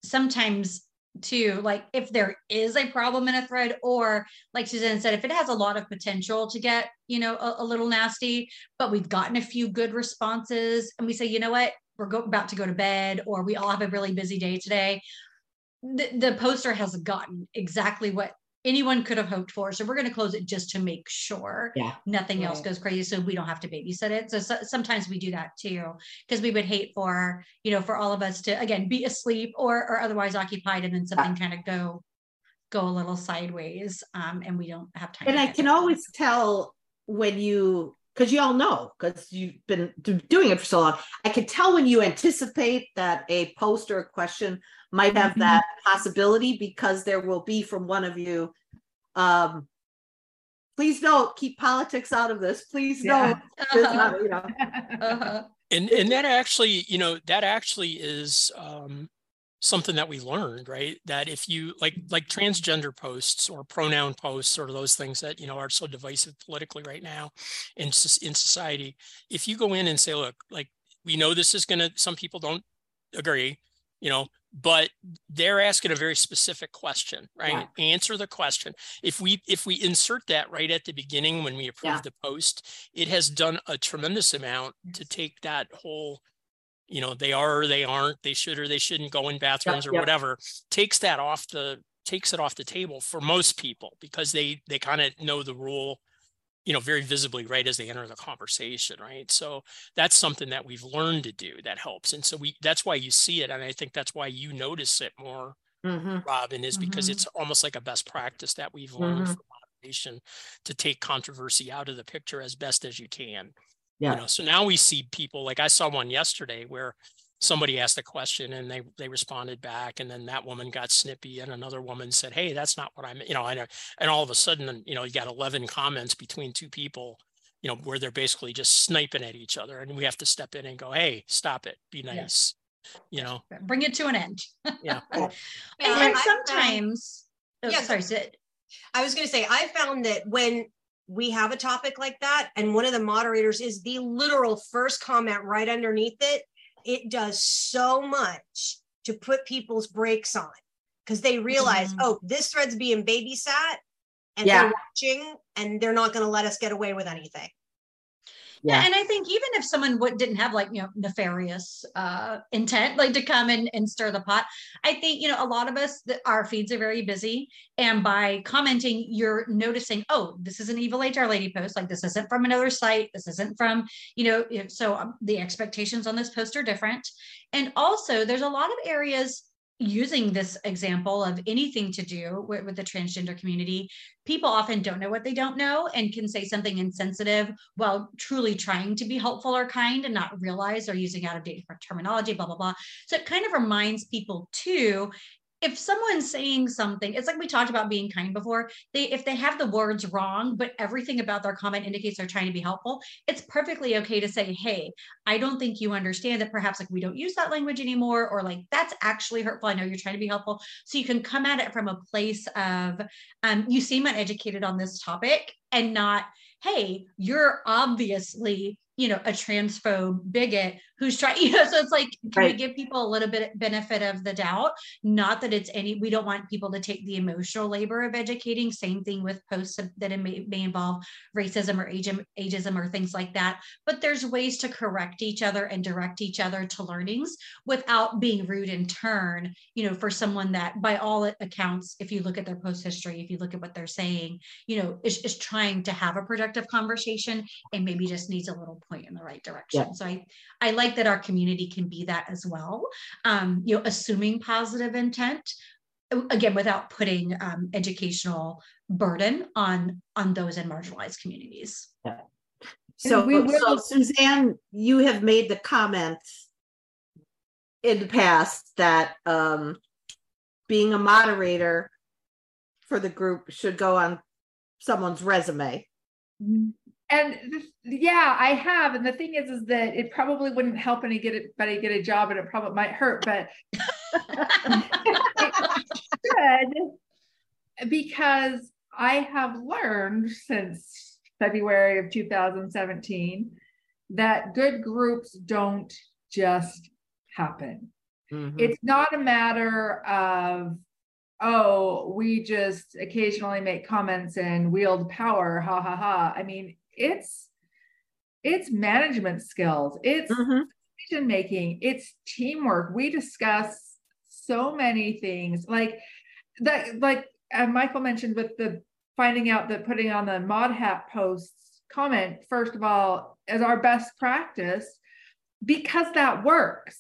sometimes too, like if there is a problem in a thread, or like Suzanne said, if it has a lot of potential to get, a little nasty, but we've gotten a few good responses and we say, you know what, we're about to go to bed, or we all have a really busy day today. The poster has gotten exactly what anyone could have hoped for. So we're going to close it just to make sure nothing else goes crazy, so we don't have to babysit it. So sometimes we do that too, because we would hate for all of us to, again, be asleep or otherwise occupied, and then something kind of go a little sideways. And we don't have time. And I can always tell when because you've been doing it for so long, I can tell when you anticipate that a post or a question might have that possibility, because there will be from one of you, please note, keep politics out of this. Please note. And that actually, that actually is something that we learned, right? That if you like transgender posts or pronoun posts or those things that, are so divisive politically right now in society, if you go in and say, look, like, we know this is some people don't agree, but they're asking a very specific question, right? Yeah. Answer the question. If we insert that right at the beginning when we approve the post, it has done a tremendous amount to take that whole, they are or they aren't, they should or they shouldn't go in bathrooms or whatever, takes it off the table for most people, because they kind of know the rule, very visibly right as they enter the conversation, right? So that's something that we've learned to do that helps. And so that's why you see it. And I think that's why you notice it more, Robin, is because it's almost like a best practice that we've learned from moderation, to take controversy out of the picture as best as you can. Yeah. So now we see people, like I saw one yesterday where somebody asked a question and they responded back, and then that woman got snippy, and another woman said, "Hey, that's not what I meant." And all of a sudden, you got 11 comments between two people, where they're basically just sniping at each other, and we have to step in and go, "Hey, stop it! Be nice," bring it to an end. Yeah, and sometimes. I was going to say, I found that when we have a topic like that, and one of the moderators is the literal first comment right underneath it, it does so much to put people's brakes on, because they realize, oh, this thread's being babysat, and they're watching, and they're not going to let us get away with anything. Yeah. And I think even if someone didn't have nefarious intent, to come in and stir the pot, I think, a lot of us, our feeds are very busy, and by commenting, you're noticing, oh, this is an Evil HR Lady post. This isn't from another site. This isn't from, so the expectations on this post are different. And also there's a lot of areas, using this example of anything to do with the transgender community, people often don't know what they don't know, and can say something insensitive while truly trying to be helpful or kind, and not realize they're using out of date terminology, blah, blah, blah. So it kind of reminds people too, if someone's saying something, it's like we talked about being kind before, if they have the words wrong, but everything about their comment indicates they're trying to be helpful, it's perfectly okay to say, hey, I don't think you understand that, perhaps we don't use that language anymore, or that's actually hurtful. I know you're trying to be helpful. So you can come at it from a place of, you seem uneducated on this topic, and not, hey, you're obviously a transphobe bigot who's trying, so it's can we give people a little bit benefit of the doubt? Not that it's we don't want people to take the emotional labor of educating, same thing with posts that it may involve racism or ageism or things like that, but there's ways to correct each other and direct each other to learnings without being rude in turn, for someone that by all accounts, if you look at their post history, if you look at what they're saying, is trying to have a productive conversation, and maybe just needs a little point in the right direction. Yeah. So I like that our community can be that as well, assuming positive intent, again, without putting educational burden on those in marginalized communities. Yeah. So Suzanne, you have made the comment in the past that being a moderator for the group should go on someone's resume. And yeah, I have. And the thing is that it probably wouldn't help anybody get a job, and it probably might hurt, but it should, because I have learned since February of 2017 that good groups don't just happen. Mm-hmm. It's not a matter of, oh, we just occasionally make comments and wield power, ha ha ha. I mean, it's management skills, it's decision making, it's teamwork. We discuss so many things like that, like Michael mentioned with the finding out that putting on the mod hat posts comment, first of all, as our best practice, because that works.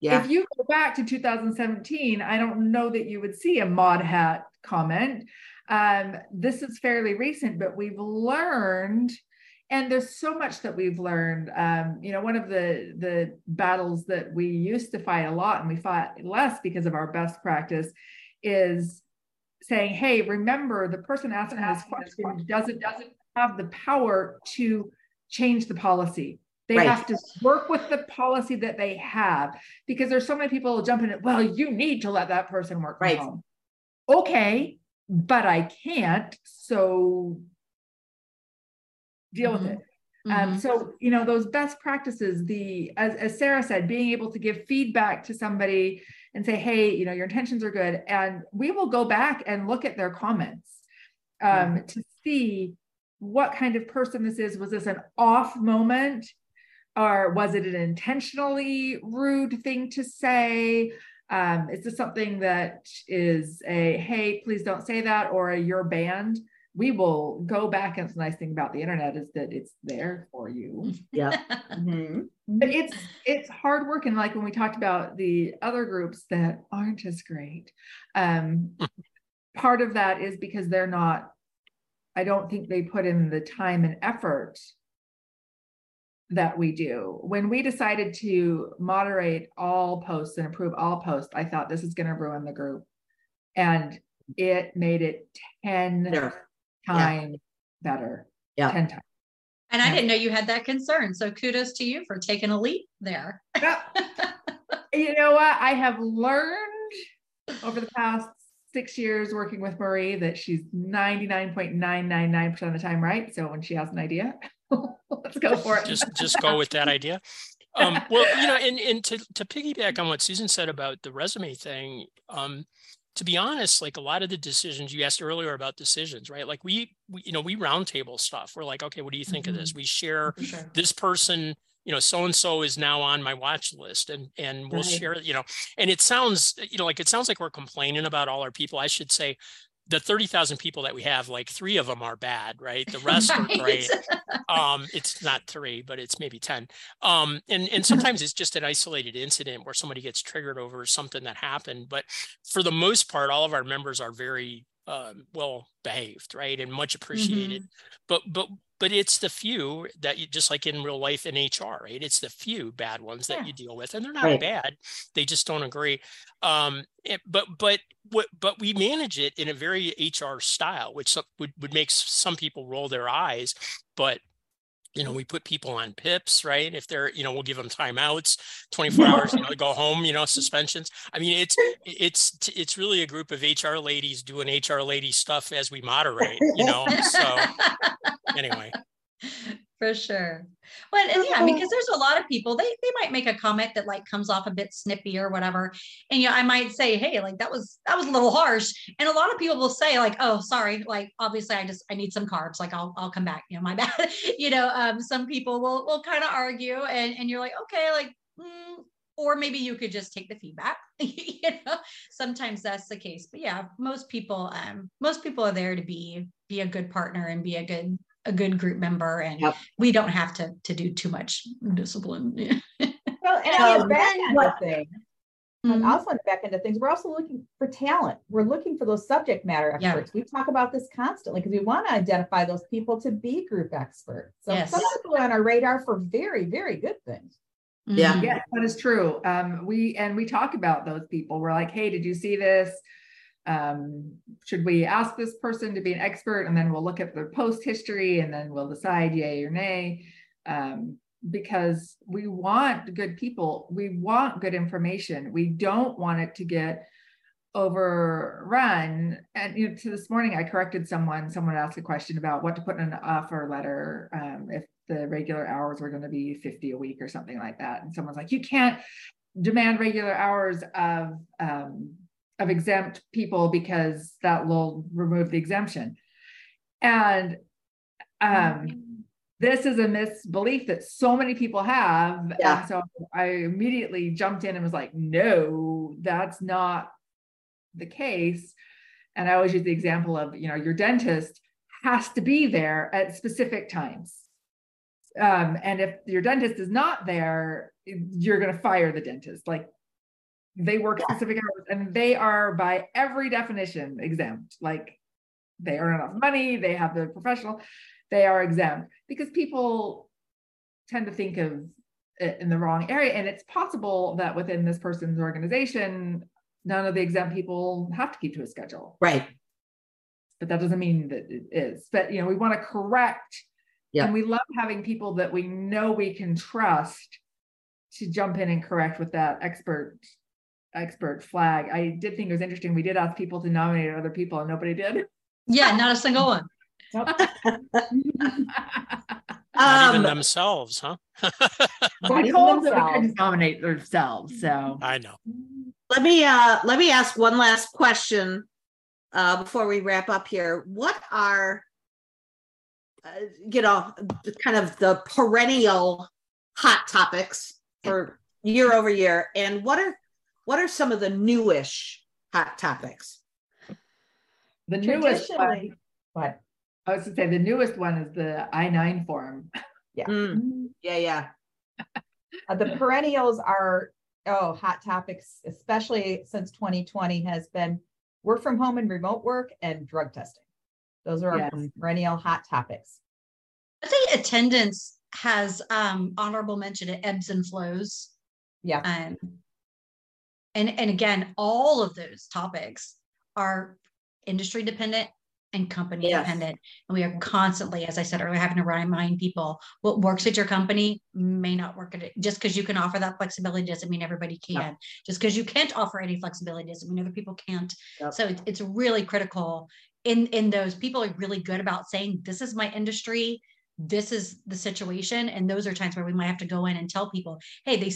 Yeah. If you go back to 2017, I don't know that you would see a mod hat comment. This is fairly recent, but we've learned, and there's so much that we've learned. You know, one of the battles that we used to fight a lot, and we fought less because of our best practice, is saying, hey, remember, the person asking this question doesn't have the power to change the policy. They have to work with the policy that they have, because there's so many people jumping in. Well, you need to let that person work from home. Okay, but I can't. So deal with it. So, you know, those best practices, as Sarah said, being able to give feedback to somebody and say, hey, you know, your intentions are good. And we will go back and look at their comments to see what kind of person this is. Was this an off moment? Or was it an intentionally rude thing to say? Is this something that is a, hey, please don't say that, or a, you're banned? We will go back. And the nice thing about the internet is that it's there for you. Yeah. But it's hard work. And like when we talked about the other groups that aren't as great, part of that is because they're not, I don't think they put in the time and effort that we do. When we decided to moderate all posts and approve all posts, I thought this is going to ruin the group. And it made it 10 times better. Yeah. 10 times. And I didn't know you had that concern. So kudos to you for taking a leap there. You know what? I have learned over the past 6 years working with Marie that she's 99.999% of the time right. So when she has an idea, let's go for it. Just go with that idea. Well, you know, and to piggyback on what Susan said about the resume thing, to be honest, like a lot of the decisions you asked earlier about decisions, right? Like we you know, we roundtable stuff. We're like, okay, what do you think of this? We share this person. You know, so-and-so is now on my watch list, and we'll share, you know, and it sounds, you know, like, it sounds like we're complaining about all our people. I should say the 30,000 people that we have, like 3 of them are bad, right? The rest are great. It's not 3, but it's maybe 10. And sometimes it's just an isolated incident where somebody gets triggered over something that happened. But for the most part, all of our members are very well behaved, right? And much appreciated. But it's the few that you, just like in real life in HR, right? It's the few bad ones that you deal with, and they're not bad. They just don't agree. But we manage it in a very HR style, which would make some people roll their eyes. But, you know, we put people on pips, right? If they're, you know, we'll give them timeouts, 24 hours, you know, to go home, you know, suspensions. I mean, it's really a group of HR ladies doing HR lady stuff as we moderate, you know, so anyway. For sure. Well, and yeah, because there's a lot of people, they might make a comment that like comes off a bit snippy or whatever. And, you know, I might say, hey, like that was a little harsh. And a lot of people will say like, oh, sorry. Like, obviously I need some carbs. Like I'll come back, you know, my bad. You know, some people will kind of argue and you're like, okay, like, or maybe you could just take the feedback, you know, sometimes that's the case, but yeah, most people are there to be a good partner and be a good group member, and we don't have to do too much discipline. Well, and back into things, we're also looking for talent. We're looking for those subject matter experts. We talk about this constantly because we want to identify those people to be group experts. So some people are on our radar for very, very good things. Yeah, yes, that is true. We talk about those people. We're like, hey, did you see this? Should we ask this person to be an expert? And then we'll look at their post history and then we'll decide yay or nay. Because we want good people. We want good information. We don't want it to get overrun. And you know, to this morning, I corrected someone. Someone asked a question about what to put in an offer letter if the regular hours were going to be 50 a week or something like that. And someone's like, you can't demand regular hours of exempt people because that will remove the exemption. And this is a misbelief that so many people have. Yeah. And so I immediately jumped in and was like, no, that's not the case. And I always use the example of, you know, your dentist has to be there at specific times. And if your dentist is not there, you're going to fire the dentist. Like, they work specific hours and they are by every definition exempt. Like, they earn enough money, they have the professional, they are exempt, because people tend to think of it in the wrong area. And it's possible that within this person's organization, none of the exempt people have to keep to a schedule. Right. But that doesn't mean that it is. But, you know, we want to correct. Yeah. And we love having people that we know we can trust to jump in and correct with that expert flag. I did think it was interesting. We did ask people to nominate other people and nobody did. Yeah, not a single one. Not even themselves, huh? I told them we couldn't nominate themselves. So I know. Let me ask one last question before we wrap up here. What are kind of the perennial hot topics for year over year, and what are some of the newish hot topics? The newest one, what I was to say, the newest one is the I-9 form. Yeah. Mm. Yeah. Yeah. The perennials are, hot topics, especially since 2020 has been work from home and remote work and drug testing. Those are our perennial hot topics. I think attendance has honorable mention. It ebbs and flows. Yeah. And again, all of those topics are industry dependent and company dependent. And we are constantly, as I said earlier, having to remind people what works at your company may not work at it. Just because you can offer that flexibility doesn't mean everybody can. Yep. Just because you can't offer any flexibility doesn't mean other people can't. Yep. So it's really critical in those. People are really good about saying, this is my industry, this is the situation. And those are times where we might have to go in and tell people, hey, they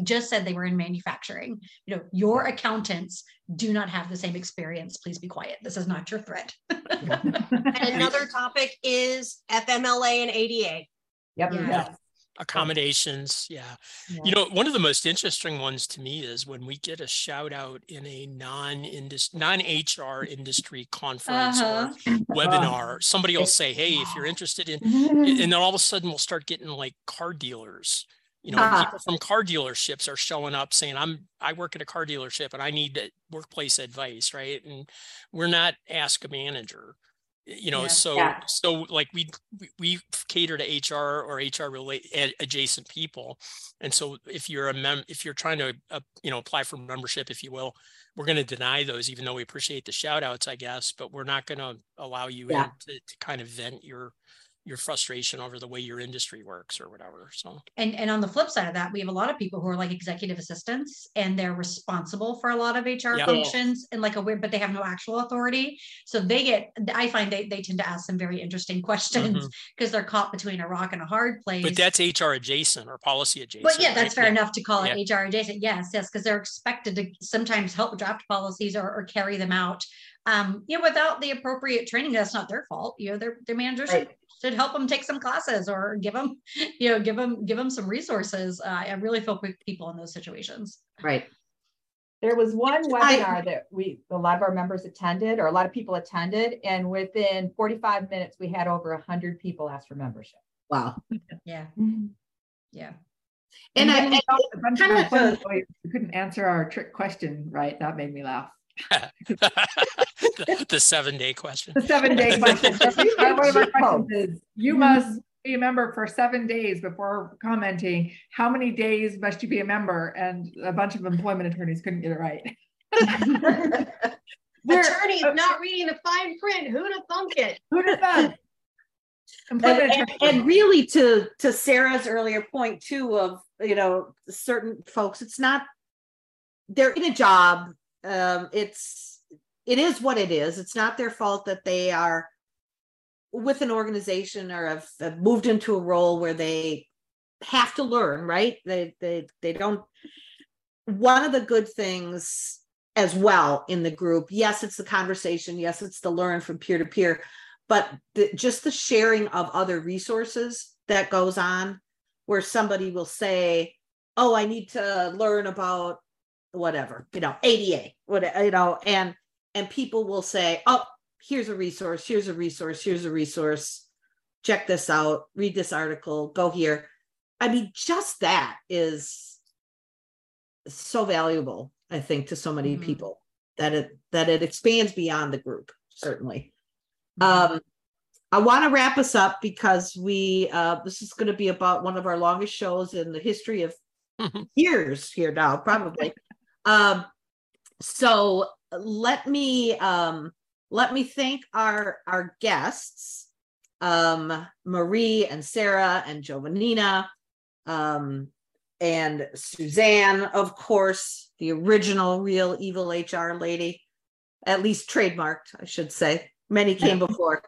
just said they were in manufacturing. You know, your accountants do not have the same experience. Please be quiet. This is not your threat. And another topic is FMLA and ADA. Yep. Yeah. Accommodations. Yeah. You know, one of the most interesting ones to me is when we get a shout out in a non-HR industry conference or webinar, somebody will say, hey, if you're interested in, and then all of a sudden we'll start getting like car dealers, you know, people from car dealerships are showing up saying, I work at a car dealership and I need workplace advice. Right. And we're not ask a manager. You know, so like we cater to HR or HR adjacent people, and so if you're if you're trying to apply for membership, if you will, we're going to deny those, even though we appreciate the shout outs, I guess, but we're not going to allow you in to kind of vent your frustration over the way your industry works or whatever. So and on the flip side of that, we have a lot of people who are like executive assistants and they're responsible for a lot of HR functions and like but they have no actual authority. So I find they tend to ask some very interesting questions because they're caught between a rock and a hard place. But that's HR adjacent or policy adjacent. But that's fair enough to call it HR adjacent. Yes, because they're expected to sometimes help draft policies or carry them out. Without the appropriate training, that's not their fault. You know, their managers should help them take some classes or give them some resources. I really feel for people in those situations. Right. There was one webinar that a lot of our members attended, or a lot of people attended, and within 45 minutes, we had over 100 people ask for membership. Wow. Yeah. Yeah. And we couldn't answer our trick question, right? That made me laugh. the 7-day question. The 7-day question. One of our questions is, you must be a member for 7 days before commenting. How many days must you be a member? And a bunch of employment attorneys couldn't get it right. Attorneys not reading the fine print. Who'da thunk it? Who'da thunk? And really, to Sarah's earlier point too, of certain folks, it's not, they're in a job. It is what it is. It's not their fault that they are with an organization or have moved into a role where they have to learn, right? They don't. One of the good things as well in the group, yes, it's the conversation. Yes, it's the learn from peer to peer, but just the sharing of other resources that goes on, where somebody will say, oh, I need to learn about whatever, ADA, whatever, and people will say, oh, here's a resource. Check this out, read this article, go here. I mean, just that is so valuable, I think, to so many mm-hmm. people that it expands beyond the group, certainly. I want to wrap us up because this is going to be about one of our longest shows in the history of years here now, probably. So let me thank our guests, Marie and Sarah and Giovannina, and Suzanne, of course, the original real evil HR lady, at least trademarked, I should say. Many came before.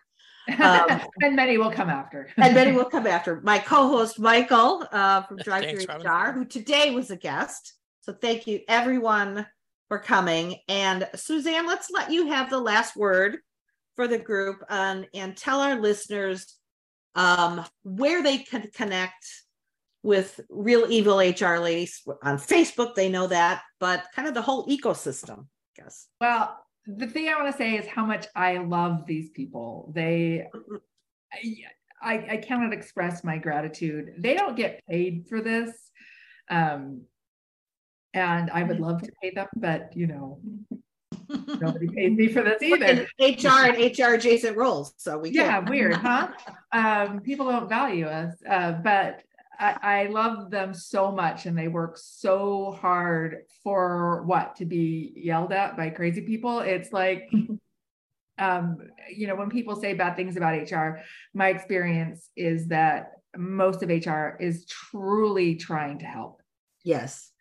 And many will come after. My co-host, Michael, from DriveThruHR, who today was a guest. So thank you, everyone, for coming. And Suzanne, let's let you have the last word for the group and tell our listeners where they can connect with Real Evil HR Ladies on Facebook. They know that, but kind of the whole ecosystem, I guess. Well, the thing I want to say is how much I love these people. I cannot express my gratitude. They don't get paid for this. And I would love to pay them, but nobody paid me for this either. HR and HR adjacent roles. So yeah, weird, huh? People don't value us, but I love them so much, and they work so hard for to be yelled at by crazy people. It's like, when people say bad things about HR, my experience is that most of HR is truly trying to help. Yes.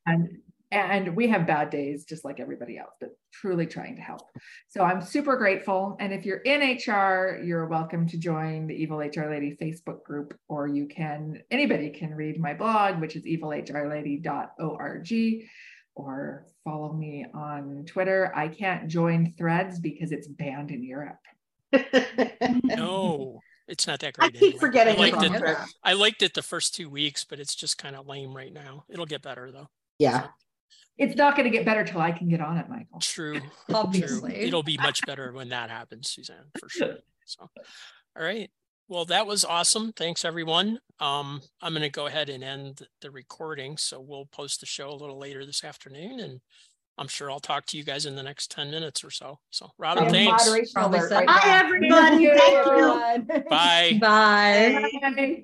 And we have bad days just like everybody else, but truly trying to help. So I'm super grateful. And if you're in HR, you're welcome to join the Evil HR Lady Facebook group, or anybody can read my blog, which is evilhrlady.org, or follow me on Twitter. I can't join Threads because it's banned in Europe. No, it's not that great. I keep forgetting. I liked it the first 2 weeks, but it's just kind of lame right now. It'll get better though. Yeah. So. It's not going to get better till I can get on it, Michael. True. Obviously. True. It'll be much better when that happens, Suzanne, for sure. So, all right. Well, that was awesome. Thanks, everyone. I'm going to go ahead and end the recording. So we'll post the show a little later this afternoon, and I'm sure I'll talk to you guys in the next 10 minutes or so. So, Robin, thanks. Hi, everybody. Thank you. Bye. Bye.